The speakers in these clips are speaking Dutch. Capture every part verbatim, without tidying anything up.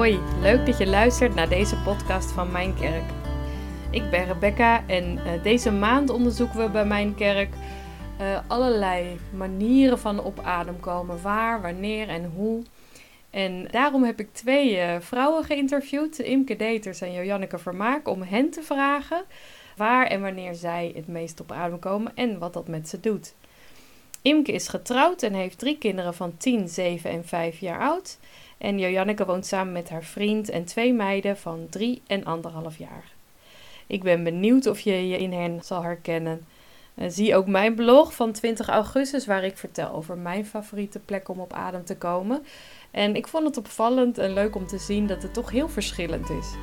Hoi, leuk dat je luistert naar deze podcast van Mijn Kerk. Ik ben Rebecca en deze maand onderzoeken we bij Mijn Kerk uh, allerlei manieren van op adem komen. Waar, wanneer en hoe. En daarom heb ik twee uh, vrouwen geïnterviewd, Imke Deters en Jojanneke Vermaak, om hen te vragen waar en wanneer zij het meest op adem komen en wat dat met ze doet. Imke is getrouwd en heeft drie kinderen van tien, zeven en vijf jaar oud. En Jojanneke woont samen met haar vriend en twee meiden van drie en anderhalf jaar. Ik ben benieuwd of je je in hen zal herkennen. Uh, zie ook mijn blog van twintig augustus waar ik vertel over mijn favoriete plek om op adem te komen. En ik vond het opvallend en leuk om te zien dat het toch heel verschillend is.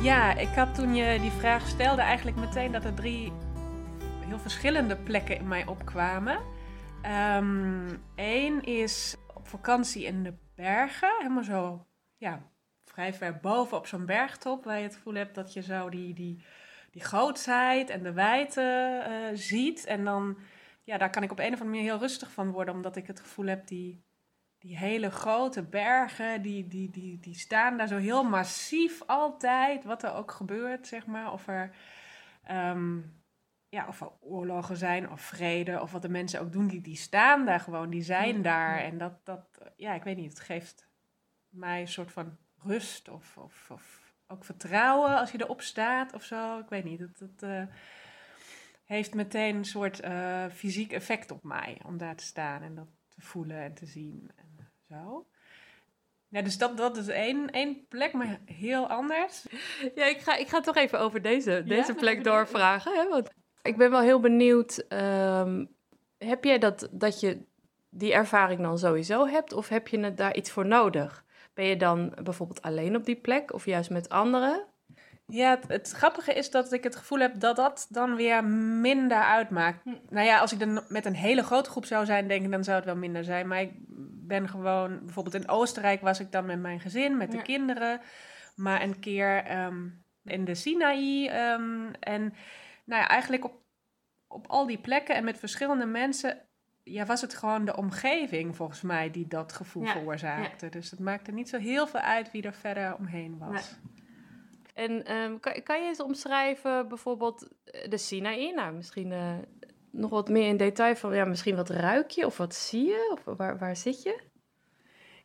Ja, ik had toen je die vraag stelde eigenlijk meteen dat er drie heel verschillende plekken in mij opkwamen. Um, Eén is op vakantie in de bergen, helemaal zo, ja, vrij ver boven op zo'n bergtop, waar je het gevoel hebt dat je zo die, die, die grootheid en de wijdte uh, ziet. En dan, ja, daar kan ik op een of andere manier heel rustig van worden, omdat ik het gevoel heb die... Die hele grote bergen, die, die, die, die staan daar zo heel massief altijd. Wat er ook gebeurt, zeg maar. Of er, um, ja, of er oorlogen zijn, of vrede, of wat de mensen ook doen. Die, die staan daar gewoon, die zijn daar. En dat, dat, ja, ik weet niet, het geeft mij een soort van rust. Of, of, of ook vertrouwen als je erop staat of zo. Ik weet niet, dat... dat uh, heeft meteen een soort uh, fysiek effect op mij om daar te staan en dat te voelen en te zien. Zo. Ja, dus dat, dat is één, één plek, maar heel anders. Ja, ik ga, ik ga toch even over deze, deze ja, plek doorvragen. Hè? Want ik ben wel heel benieuwd. Um, heb jij dat, dat je die ervaring dan sowieso hebt? Of heb je daar iets voor nodig? Ben je dan bijvoorbeeld alleen op die plek? Of juist met anderen? Ja, het, het grappige is dat ik het gevoel heb dat dat dan weer minder uitmaakt. Hm. Nou ja, als ik dan met een hele grote groep zou zijn, denk ik, dan zou het wel minder zijn. Maar ik ben gewoon, bijvoorbeeld in Oostenrijk was ik dan met mijn gezin, met de ja. kinderen. Maar een keer um, in de Sinaï. Um, en nou ja, eigenlijk op, op al die plekken en met verschillende mensen, ja, was het gewoon de omgeving volgens mij die dat gevoel ja. veroorzaakte. Ja. Dus het maakte niet zo heel veel uit wie er verder omheen was. Nee. En um, kan, kan je eens omschrijven bijvoorbeeld de Sinaï? Nou, misschien uh, nog wat meer in detail van, ja, misschien wat ruik je of wat zie je? Of waar, waar zit je?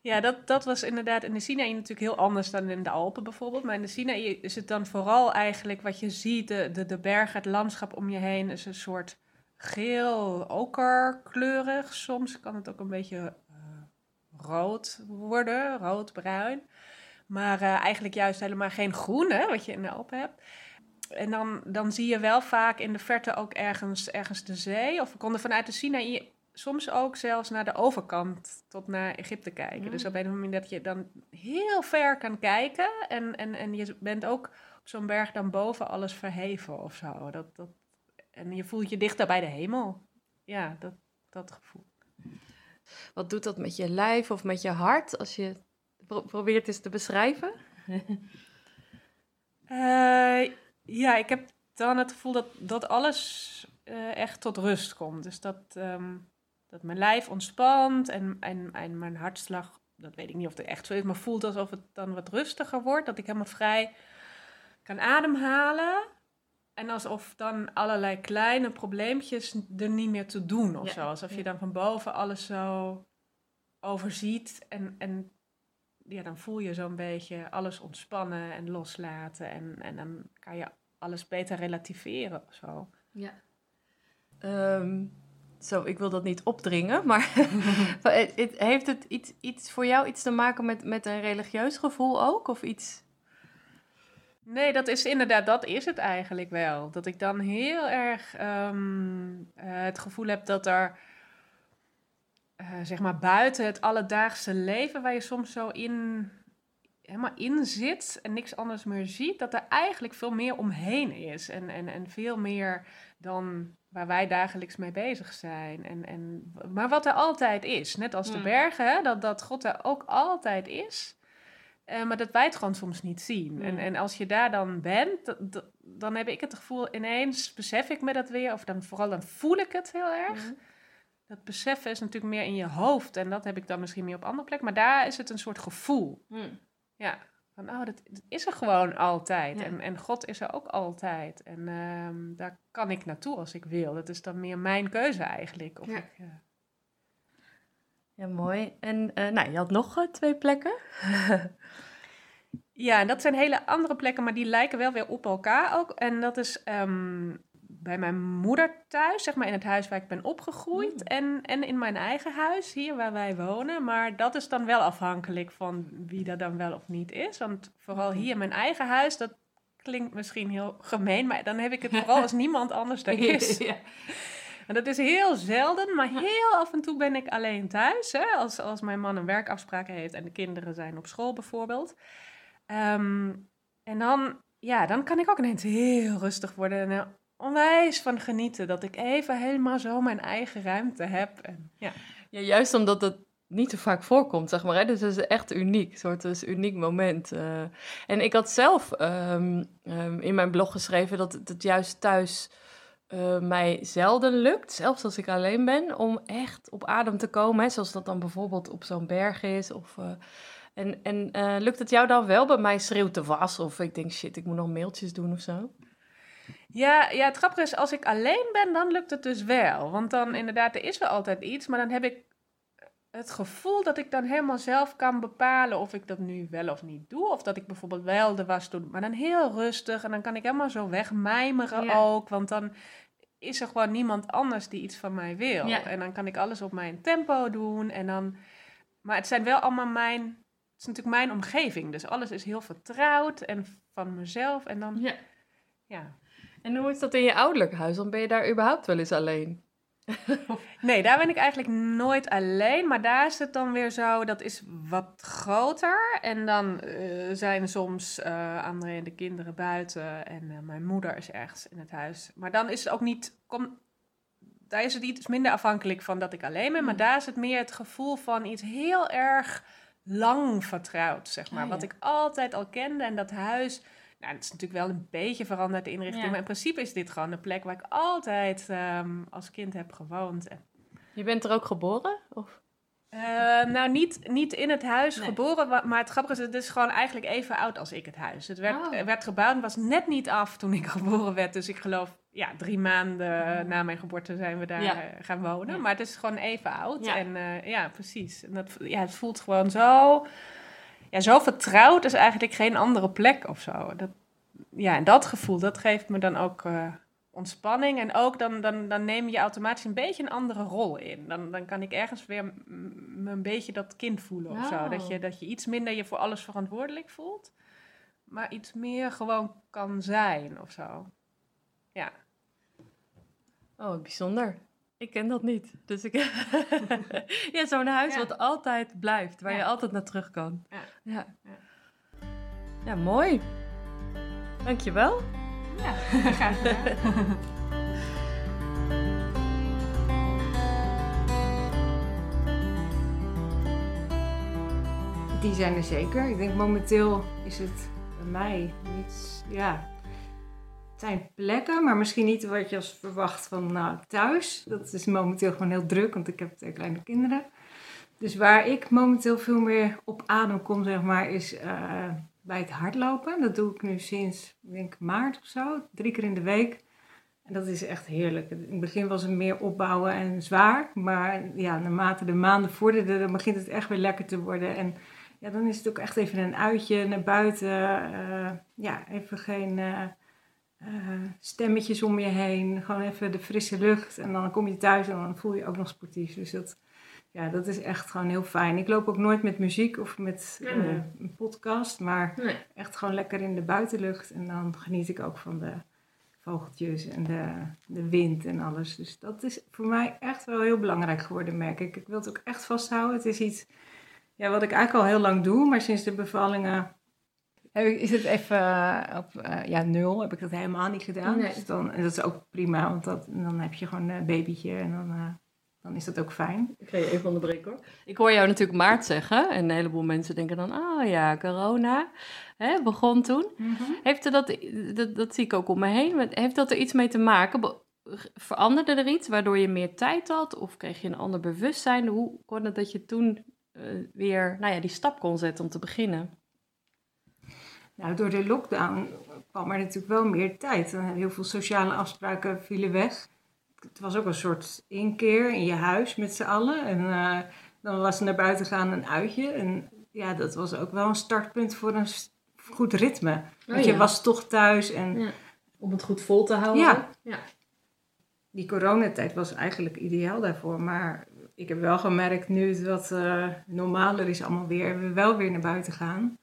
Ja, dat, dat was inderdaad in de Sinaï natuurlijk heel anders dan in de Alpen bijvoorbeeld. Maar in de Sinaï is het dan vooral eigenlijk wat je ziet, de, de, de bergen, het landschap om je heen is een soort geel, okerkleurig. Soms kan het ook een beetje uh, rood worden, roodbruin. Maar uh, eigenlijk juist helemaal geen groen, hè, wat je in de Alpen hebt. En dan, dan zie je wel vaak in de verte ook ergens, ergens de zee. Of we konden vanuit de Sinaï soms ook zelfs naar de overkant tot naar Egypte kijken. Ja. Dus op een of andere manier dat je dan heel ver kan kijken. En, en, en je bent ook op zo'n berg dan boven alles verheven of zo. Dat, dat, en je voelt je dichter bij de hemel. Ja, dat, dat gevoel. Wat doet dat met je lijf of met je hart als je... Probeer het eens te beschrijven. uh, ja, ik heb dan het gevoel dat, dat alles uh, echt tot rust komt. Dus dat, um, dat mijn lijf ontspant en, en, en mijn hartslag, dat weet ik niet of het echt zo is, maar voelt alsof het dan wat rustiger wordt. Dat ik helemaal vrij kan ademhalen. En alsof dan allerlei kleine probleempjes er niet meer toe doen of ja, zo. Alsof ja. je dan van boven alles zo overziet en... en ja, dan voel je zo'n beetje alles ontspannen en loslaten. En, en dan kan je alles beter relativeren of zo. Ja. Um, zo, ik wil dat niet opdringen, maar heeft het iets, iets voor jou iets te maken met, met een religieus gevoel ook? Of iets? Nee, dat is inderdaad, dat is het eigenlijk wel. Dat ik dan heel erg um, uh, het gevoel heb dat er... Uh, zeg maar buiten het alledaagse leven waar je soms zo in, helemaal in zit en niks anders meer ziet, dat er eigenlijk veel meer omheen is. En, en, en veel meer dan waar wij dagelijks mee bezig zijn. En, en, maar wat er altijd is, net als de bergen, hè, dat, dat God er ook altijd is. Uh, maar dat wij het gewoon soms niet zien. Mm. En, en als je daar dan bent, d- d- dan heb ik het gevoel, ineens besef ik me dat weer. Of dan vooral dan voel ik het heel erg. Mm. dat beseffen is natuurlijk meer in je hoofd. En dat heb ik dan misschien meer op andere plekken. Maar daar is het een soort gevoel. Mm. Ja, van oh, dat, dat is er gewoon altijd. Ja. En, en God is er ook altijd. En um, daar kan ik naartoe als ik wil. Dat is dan meer mijn keuze eigenlijk. Of ja. Ik, uh... ja, mooi. En uh, nou, je had nog uh, twee plekken. Ja, en dat zijn hele andere plekken, maar die lijken wel weer op elkaar ook. En dat is um, bij mijn moeder thuis, zeg maar in het huis waar ik ben opgegroeid. Mm. En, en in mijn eigen huis, hier waar wij wonen. Maar dat is dan wel afhankelijk van wie dat dan wel of niet is. Want vooral hier in mijn eigen huis, dat klinkt misschien heel gemeen. Maar dan heb ik het vooral als niemand anders daar is. Ja. En dat is heel zelden, maar heel af en toe ben ik alleen thuis. Hè? Als, als mijn man een werkafspraak heeft en de kinderen zijn op school bijvoorbeeld. Um, en dan, ja, dan kan ik ook ineens heel rustig worden en er onwijs van genieten. Dat ik even helemaal zo mijn eigen ruimte heb. En, ja. Ja, juist omdat dat niet zo vaak voorkomt, zeg maar. Hè? Dus het is echt uniek, een soort dus uniek moment. Uh, en ik had zelf um, um, in mijn blog geschreven dat het juist thuis... Uh, mij zelden lukt, zelfs als ik alleen ben, om echt op adem te komen. Hè, zoals dat dan bijvoorbeeld op zo'n berg is. Of, uh, en en uh, lukt het jou dan wel? Bij mij schreeuwt de was. Of ik denk, shit, ik moet nog mailtjes doen of zo. Ja, ja, het grappige is, als ik alleen ben, dan lukt het dus wel. Want dan inderdaad, er is wel altijd iets. Maar dan heb ik het gevoel dat ik dan helemaal zelf kan bepalen of ik dat nu wel of niet doe. Of dat ik bijvoorbeeld wel de was doe, maar dan heel rustig. En dan kan ik helemaal zo wegmijmeren ja. ook. Want dan is er gewoon niemand anders die iets van mij wil. Ja. En dan kan ik alles op mijn tempo doen. En dan... Maar het zijn wel allemaal mijn... Het is natuurlijk mijn omgeving. Dus alles is heel vertrouwd en van mezelf. En dan... Ja. Ja. En hoe is dat in je ouderlijk huis? Dan ben je daar überhaupt wel eens alleen? Nee, daar ben ik eigenlijk nooit alleen. Maar daar is het dan weer zo, dat is wat groter. En dan uh, zijn soms uh, André en de kinderen buiten. En uh, mijn moeder is ergens in het huis. Maar dan is het ook niet... Kom, daar is het iets minder afhankelijk van dat ik alleen ben. Maar mm. daar is het meer het gevoel van iets heel erg lang vertrouwd, zeg maar. Ah, ja. Wat ik altijd al kende. En dat huis... Nou, het is natuurlijk wel een beetje veranderd, de inrichting. Ja. Maar in principe is dit gewoon een plek waar ik altijd um, als kind heb gewoond. Je bent er ook geboren? Of? Uh, nou, niet, niet in het huis nee. geboren. Maar het grappige is, het is gewoon eigenlijk even oud als ik het huis. Het werd, oh. werd gebouwd en was net niet af toen ik geboren werd. Dus ik geloof, ja, drie maanden oh. na mijn geboorte zijn we daar ja. gaan wonen. Ja. Maar het is gewoon even oud. Ja. En uh, ja, precies. En dat, ja, het voelt gewoon zo... Ja, zo vertrouwd is eigenlijk geen andere plek of zo. Dat, ja, en dat gevoel, dat geeft me dan ook uh, ontspanning. En ook, dan, dan, dan neem je automatisch een beetje een andere rol in. Dan, dan kan ik ergens weer m- m- een beetje dat kind voelen of wow. zo. Dat je, dat je iets minder je voor alles verantwoordelijk voelt. Maar iets meer gewoon kan zijn of zo. Ja. Oh, bijzonder. Ik ken dat niet. Dus ik... ja, zo'n huis ja. wat altijd blijft. Waar ja. je altijd naar terug kan. Ja, ja. ja. ja mooi. Dankjewel. Ja, graag gedaan. Die zijn er zeker. Ik denk momenteel is het bij mij niets... Ja... Het zijn plekken, maar misschien niet wat je als verwacht van nou, thuis. Dat is momenteel gewoon heel druk, want ik heb twee kleine kinderen. Dus waar ik momenteel veel meer op adem kom, zeg maar, is uh, bij het hardlopen. Dat doe ik nu sinds, ik denk maart of zo, drie keer in de week. En dat is echt heerlijk. In het begin was het meer opbouwen en zwaar. Maar ja, naarmate de maanden vorderden, dan begint het echt weer lekker te worden. En ja, dan is het ook echt even een uitje naar buiten. Uh, ja, even geen... Uh, Uh, stemmetjes om je heen, gewoon even de frisse lucht en dan kom je thuis en dan voel je ook nog sportief. Dus dat, ja, dat is echt gewoon heel fijn. Ik loop ook nooit met muziek of met uh, een podcast, maar nee. echt gewoon lekker in de buitenlucht en dan geniet ik ook van de vogeltjes en de, de wind en alles. Dus dat is voor mij echt wel heel belangrijk geworden, merk ik. Ik wil het ook echt vasthouden. Het is iets ja, wat ik eigenlijk al heel lang doe, maar sinds de bevallingen is het even op uh, ja, nul, heb ik dat helemaal niet gedaan. Nee. Dus dan, en dat is ook prima, want dat, dan heb je gewoon een babytje en dan, uh, dan is dat ook fijn. Ik ga je even onderbreken hoor. Ik hoor jou natuurlijk maart zeggen en een heleboel mensen denken dan, oh ja, corona hè, begon toen. Mm-hmm. Heeft er dat, dat, dat zie ik ook om me heen, heeft dat er iets mee te maken? veranderde er iets waardoor je meer tijd had? Of kreeg je een ander bewustzijn? Hoe kon het dat je toen uh, weer nou ja, die stap kon zetten om te beginnen? Nou, door de lockdown kwam er natuurlijk wel meer tijd. Heel veel sociale afspraken vielen weg. Het was ook een soort inkeer in je huis met z'n allen. En uh, dan was naar buiten gaan een uitje. En ja, dat was ook wel een startpunt voor een goed ritme. Oh, Want ja. je was toch thuis. En... Ja. Om het goed vol te houden. Ja. ja. Die coronatijd was eigenlijk ideaal daarvoor. Maar ik heb wel gemerkt nu dat uh, normaler is allemaal weer. En we wel weer naar buiten gaan.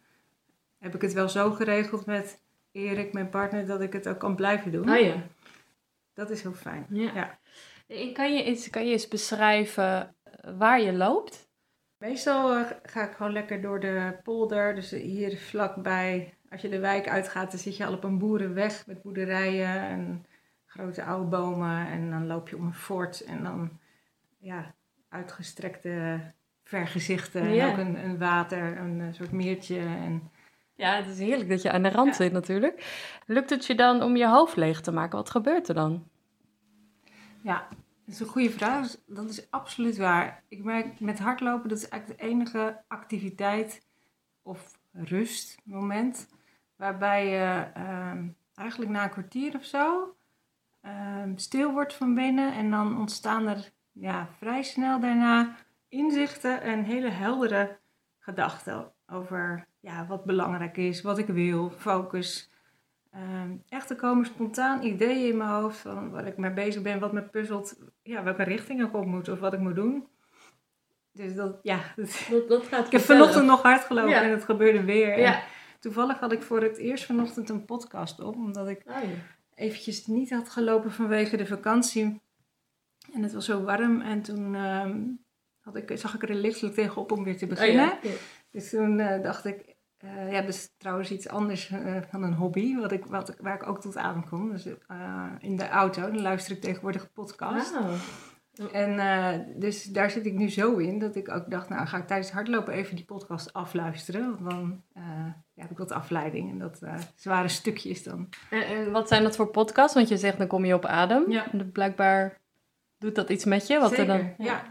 Heb ik het wel zo geregeld met Erik, mijn partner, dat ik het ook kan blijven doen. Oh ja. Dat is heel fijn. Ja. Ja. En kan je eens, kan je eens beschrijven waar je loopt? Meestal uh, ga ik gewoon lekker door de polder. Dus hier vlakbij, als je de wijk uitgaat, dan zit je al op een boerenweg met boerderijen en grote oude bomen. En dan loop je om een fort en dan ja, uitgestrekte vergezichten. Ja. En ook een, een water, een soort meertje. En... Ja, het is heerlijk dat je aan de rand ja. zit natuurlijk. Lukt het je dan om je hoofd leeg te maken? Wat gebeurt er dan? Ja, dat is een goede vraag. Dat is absoluut waar. Ik merk met hardlopen, dat is eigenlijk de enige activiteit of rustmoment waarbij je uh, eigenlijk na een kwartier of zo uh, stil wordt van binnen. En dan ontstaan er ja, vrij snel daarna inzichten en hele heldere gedachten over... Ja, wat belangrijk is, wat ik wil, focus. Um, echt, er komen spontaan ideeën in mijn hoofd van waar ik mee bezig ben, wat me puzzelt, ja, welke richting ik op moet of wat ik moet doen. Dus dat, ja, dat, dat, dat gaat ik heb vanochtend nog hard gelopen ja. en het gebeurde weer. Ja. En toevallig had ik voor het eerst vanochtend een podcast op, omdat ik oh, ja. eventjes niet had gelopen vanwege de vakantie. En het was zo warm en toen um, had ik, zag ik er lichtelijk tegenop om weer te beginnen. Oh, ja. Ja. Dus toen uh, dacht ik, Uh, ja, dat is trouwens iets anders uh, dan een hobby, wat ik, wat, waar ik ook tot adem kom. Dus uh, in de auto, dan luister ik tegenwoordig podcast. Wow. En uh, dus daar zit ik nu zo in, dat ik ook dacht, nou ga ik tijdens het hardlopen even die podcast afluisteren. Want dan uh, ja, heb ik wat afleiding en dat uh, zware stukjes dan. En, en wat zijn dat voor podcasts? Want je zegt, dan kom je op adem. Ja. Blijkbaar doet dat iets met je. Wat Zeker, er dan, ja. ja.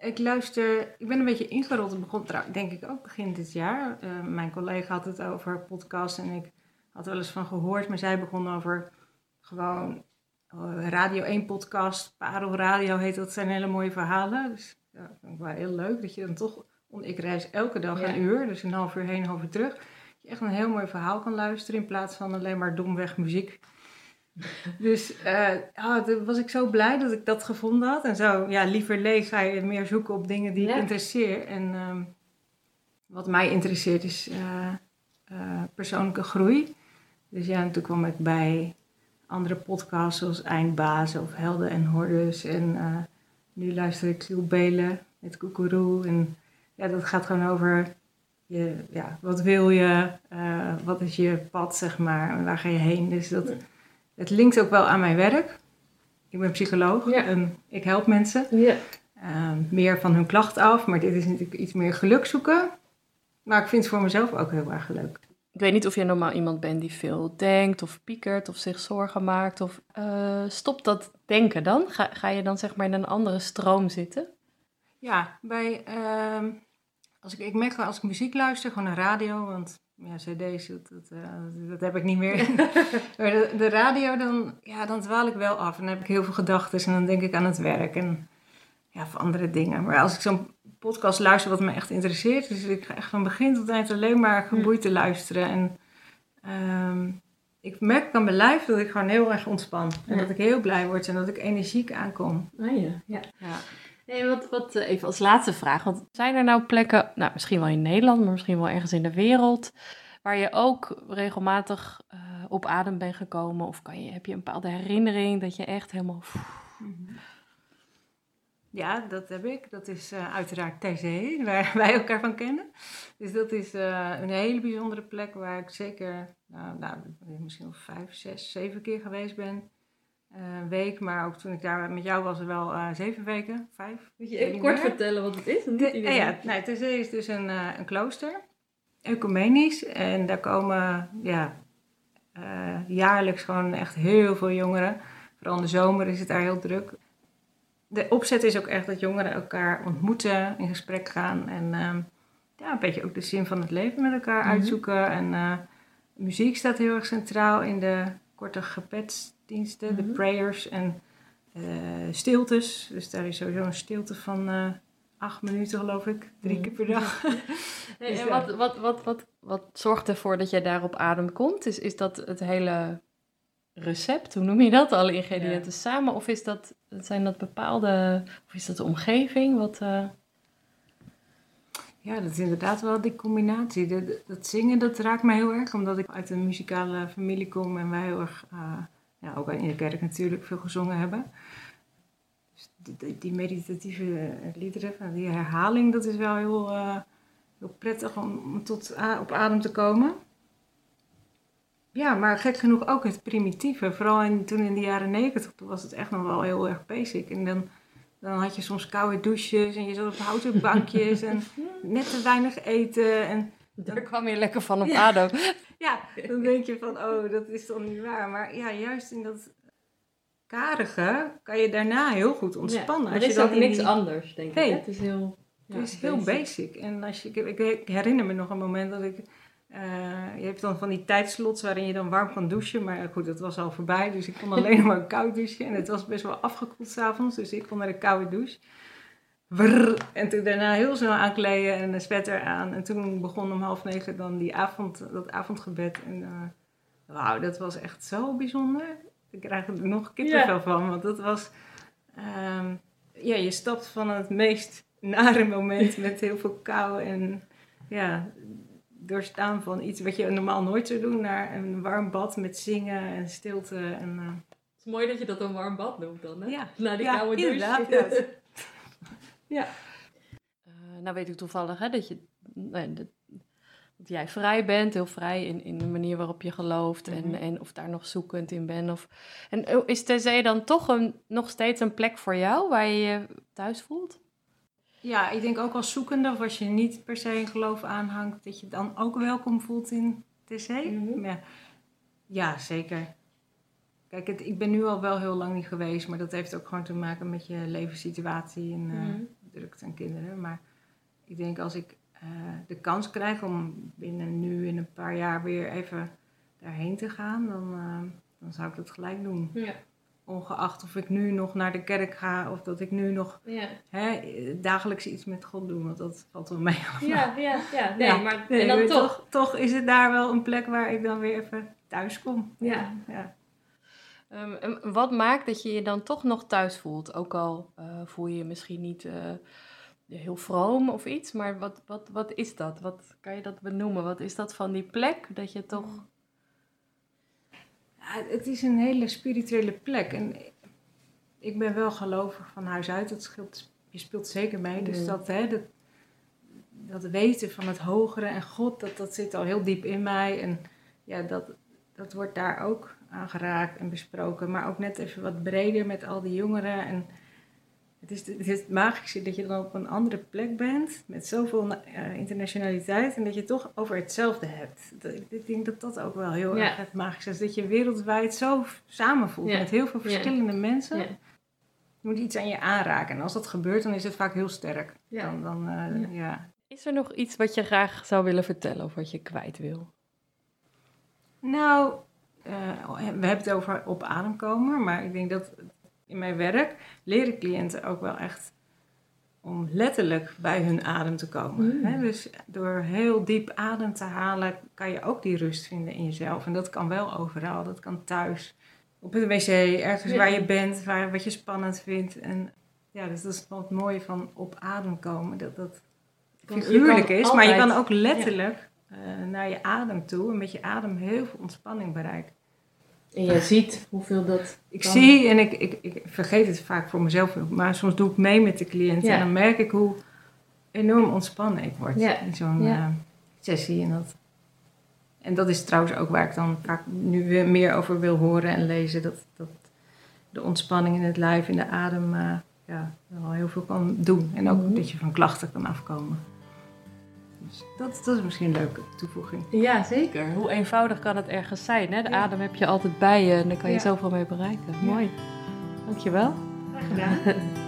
Ik luister, ik ben een beetje ingerold. Het begon trouwens, denk ik ook begin dit jaar. Uh, mijn collega had het over podcasts en ik had er wel eens van gehoord. Maar zij begon over gewoon uh, Radio één podcast. Parel Radio heet dat. Dat zijn hele mooie verhalen. Dus ja, dat vind ik wel heel leuk dat je dan toch... Ik reis elke dag ja. een uur, dus een half uur heen, een half uur terug. Dat je echt een heel mooi verhaal kan luisteren in plaats van alleen maar domweg muziek. Dus uh, oh, toen was ik zo blij dat ik dat gevonden had. En zo, ja, liever leeg ga je meer zoeken op dingen die ja. je interesseert. En um, wat mij interesseert is uh, uh, persoonlijke groei. Dus ja, en toen kwam ik bij andere podcasts zoals Eindbaas of Helden en Hordes. En uh, nu luister ik Zielbelen met Koekoe Roe. En ja, dat gaat gewoon over... Je, ja, wat wil je? Uh, wat is je pad, zeg maar? Waar ga je heen? Dus dat... Het linkt ook wel aan mijn werk. Ik ben psycholoog ja. en ik help mensen. Ja. Uh, meer van hun klachten af, maar dit is natuurlijk iets meer geluk zoeken. Maar ik vind het voor mezelf ook heel erg leuk. Ik weet niet of jij normaal iemand bent die veel denkt of piekert of zich zorgen maakt. Of uh, stopt dat denken dan? Ga, ga je dan zeg maar in een andere stroom zitten? Ja, bij, uh, als ik, ik merk wel als ik muziek luister, gewoon naar radio, want... Ja, cd's, dat, dat, uh, dat heb ik niet meer. Maar de, de radio, dan, ja, dan dwaal ik wel af. En dan heb ik heel veel gedachten en dan denk ik aan het werk en ja, of andere dingen. Maar als ik zo'n podcast luister wat me echt interesseert, dus ik ga echt van begin tot eind alleen maar geboeid te luisteren. En um, ik merk aan mijn lijf dat ik gewoon heel erg ontspan. En ja. dat ik heel blij word en dat ik energiek aankom. Oh ja, ja. ja. Nee, wat, wat, even als laatste vraag. Want zijn er nou plekken, nou, misschien wel in Nederland, maar misschien wel ergens in de wereld, waar je ook regelmatig uh, op adem bent gekomen? Of kan je, heb je een bepaalde herinnering dat je echt helemaal... Ja, dat heb ik. Dat is uh, uiteraard T C, waar wij elkaar van kennen. Dus dat is uh, een hele bijzondere plek waar ik zeker, nou, nou misschien wel vijf, zes, zeven keer geweest ben. Een week, maar ook toen ik daar met jou was, wel uh, zeven weken, vijf. Moet je even kort meer. vertellen wat het is? Niet de, eh, ja, nou, T C is dus een, uh, een klooster, ecumenisch. En daar komen ja, uh, jaarlijks gewoon echt heel veel jongeren Vooral in de zomer is het daar heel druk. De opzet is ook echt dat jongeren elkaar ontmoeten, in gesprek gaan. En uh, ja, een beetje ook de zin van het leven met elkaar mm-hmm. uitzoeken. En uh, muziek staat heel erg centraal in de korte gebedsdiensten, mm-hmm. de prayers en uh, stiltes. Dus daar is sowieso een stilte van uh, acht minuten, geloof ik, drie mm-hmm. keer per dag. Nee, dus en wat, wat, wat, wat, wat zorgt ervoor dat jij daar op adem komt? Is, is dat het hele recept, hoe noem je dat, alle ingrediënten ja. samen? Of is dat, zijn dat bepaalde, of is dat de omgeving? Wat, uh... Ja, dat is inderdaad wel die combinatie. De, de, dat zingen, dat raakt mij heel erg, omdat ik uit een muzikale familie kom en wij heel erg, uh, ja, ook in de kerk natuurlijk, veel gezongen hebben. Dus die, die meditatieve liederen, die herhaling, dat is wel heel, uh, heel prettig om tot uh, op adem te komen. Ja, maar gek genoeg ook het primitieve. Vooral in, toen in de jaren negentig, toen was het echt nog wel heel erg basic. En dan, dan had je soms koude douches en je zat op houten bankjes en net te weinig eten. En dan... Daar kwam je lekker van op ja. adem. Ja, dan denk je van, oh, dat is toch niet waar. Maar ja, juist in dat karige kan je daarna heel goed ontspannen. Ja, er is ook niks die... anders, denk ik. Nee, het is heel, ja, het is heel basic. basic. En als je, ik, ik herinner me nog een moment dat ik... Uh, je hebt dan van die tijdslots waarin je dan warm kan douchen. Maar goed, dat was al voorbij. Dus ik kon alleen maar koud douchen. En het was best wel afgekoeld s'avonds. Dus ik kon naar de koude douche. Brrr, en toen daarna heel snel aankleden en een sweater aan. En toen begon om half negen dan die avond, dat avondgebed. En uh, wauw, dat was echt zo bijzonder. Ik krijg er nog kippenvel ja. van. Want dat was... Um, ja, je stapt van het meest nare moment met heel veel kou. En ja... doorstaan van iets wat je normaal nooit zou doen... naar een warm bad met zingen en stilte. En, uh... Het is mooi dat je dat een warm bad noemt dan, hè? Ja, na die ja, koude douche. Ja. ja. Uh, nou weet ik toevallig, hè, dat je... Nee, dat, dat jij vrij bent, heel vrij in, in de manier waarop je gelooft... Mm-hmm. en, en of daar nog zoekend in bent. Of... En is T C dan toch een, nog steeds een plek voor jou... waar je je thuis voelt? Ja, ik denk ook als zoekende, of als je niet per se een geloof aanhangt, dat je dan ook welkom voelt in T C. Mm-hmm. Ja. ja, zeker. Kijk, het, ik ben nu al wel heel lang niet geweest, maar dat heeft ook gewoon te maken met je levenssituatie en mm-hmm. uh, drukte aan kinderen. Maar ik denk als ik uh, de kans krijg om binnen nu in een paar jaar weer even daarheen te gaan, dan, uh, dan zou ik dat gelijk doen. Ja. Ongeacht of ik nu nog naar de kerk ga of dat ik nu nog ja. hè, dagelijks iets met God doe. Want dat valt wel mee. Ja, ja, ja. Nee, ja. maar nee, en dan toch. toch... Toch is het daar wel een plek waar ik dan weer even thuis kom. Ja. ja. Um, en wat maakt dat je je dan toch nog thuis voelt? Ook al uh, voel je je misschien niet uh, heel vroom of iets. Maar wat, wat, wat is dat? Wat kan je dat benoemen? Wat is dat van die plek dat je toch... Het is een hele spirituele plek. En ik ben wel gelovig van huis uit. Dat scheelt, je speelt zeker mee. Dus dat, hè, dat, dat weten van het hogere en God, dat, dat zit al heel diep in mij. En ja, dat, dat wordt daar ook aangeraakt en besproken. Maar ook net even wat breder met al die jongeren. En het is het, het magische dat je dan op een andere plek bent. Met zoveel uh, internationaliteit. En dat je toch over hetzelfde hebt. Dat, ik denk dat dat ook wel heel ja. erg het magische is. Dat je wereldwijd zo samenvoelt. Ja. Met heel veel verschillende ja. mensen. Ja. Je moet iets aan je aanraken. En als dat gebeurt, dan is het vaak heel sterk. Ja. Dan, dan, uh, ja. Ja. Is er nog iets wat je graag zou willen vertellen? Of wat je kwijt wil? Nou, uh, we hebben het over op adem komen. Maar ik denk dat... In mijn werk leren cliënten ook wel echt om letterlijk bij hun adem te komen. Mm. He, dus door heel diep adem te halen kan je ook die rust vinden in jezelf. En dat kan wel overal. Dat kan thuis, op de wc, ergens ja. waar je bent, waar, wat je spannend vindt. En ja, dus dat is wat mooi van op adem komen. Dat dat figuurlijk is, altijd, maar je kan ook letterlijk ja. uh, naar je adem toe en met je adem heel veel ontspanning bereiken. En jij ziet hoeveel dat... Ik kan. zie en ik, ik, ik vergeet het vaak voor mezelf. Maar soms doe ik mee met de cliënt. Ja. En dan merk ik hoe enorm ontspannen ik word. Ja. In zo'n ja. uh, sessie. En dat, en dat is trouwens ook waar ik dan vaak nu weer meer over wil horen en lezen. Dat, dat de ontspanning in het lijf, in de adem... Uh, ja, wel heel veel kan doen. En ook mm-hmm. dat je van klachten kan afkomen. Dus dat, dat is misschien een leuke toevoeging. Ja, zeker. Hoe eenvoudig kan het ergens zijn, hè? De ja. adem heb je altijd bij je en daar kan je ja. zoveel mee bereiken. Ja. Mooi. Dankjewel. Graag gedaan.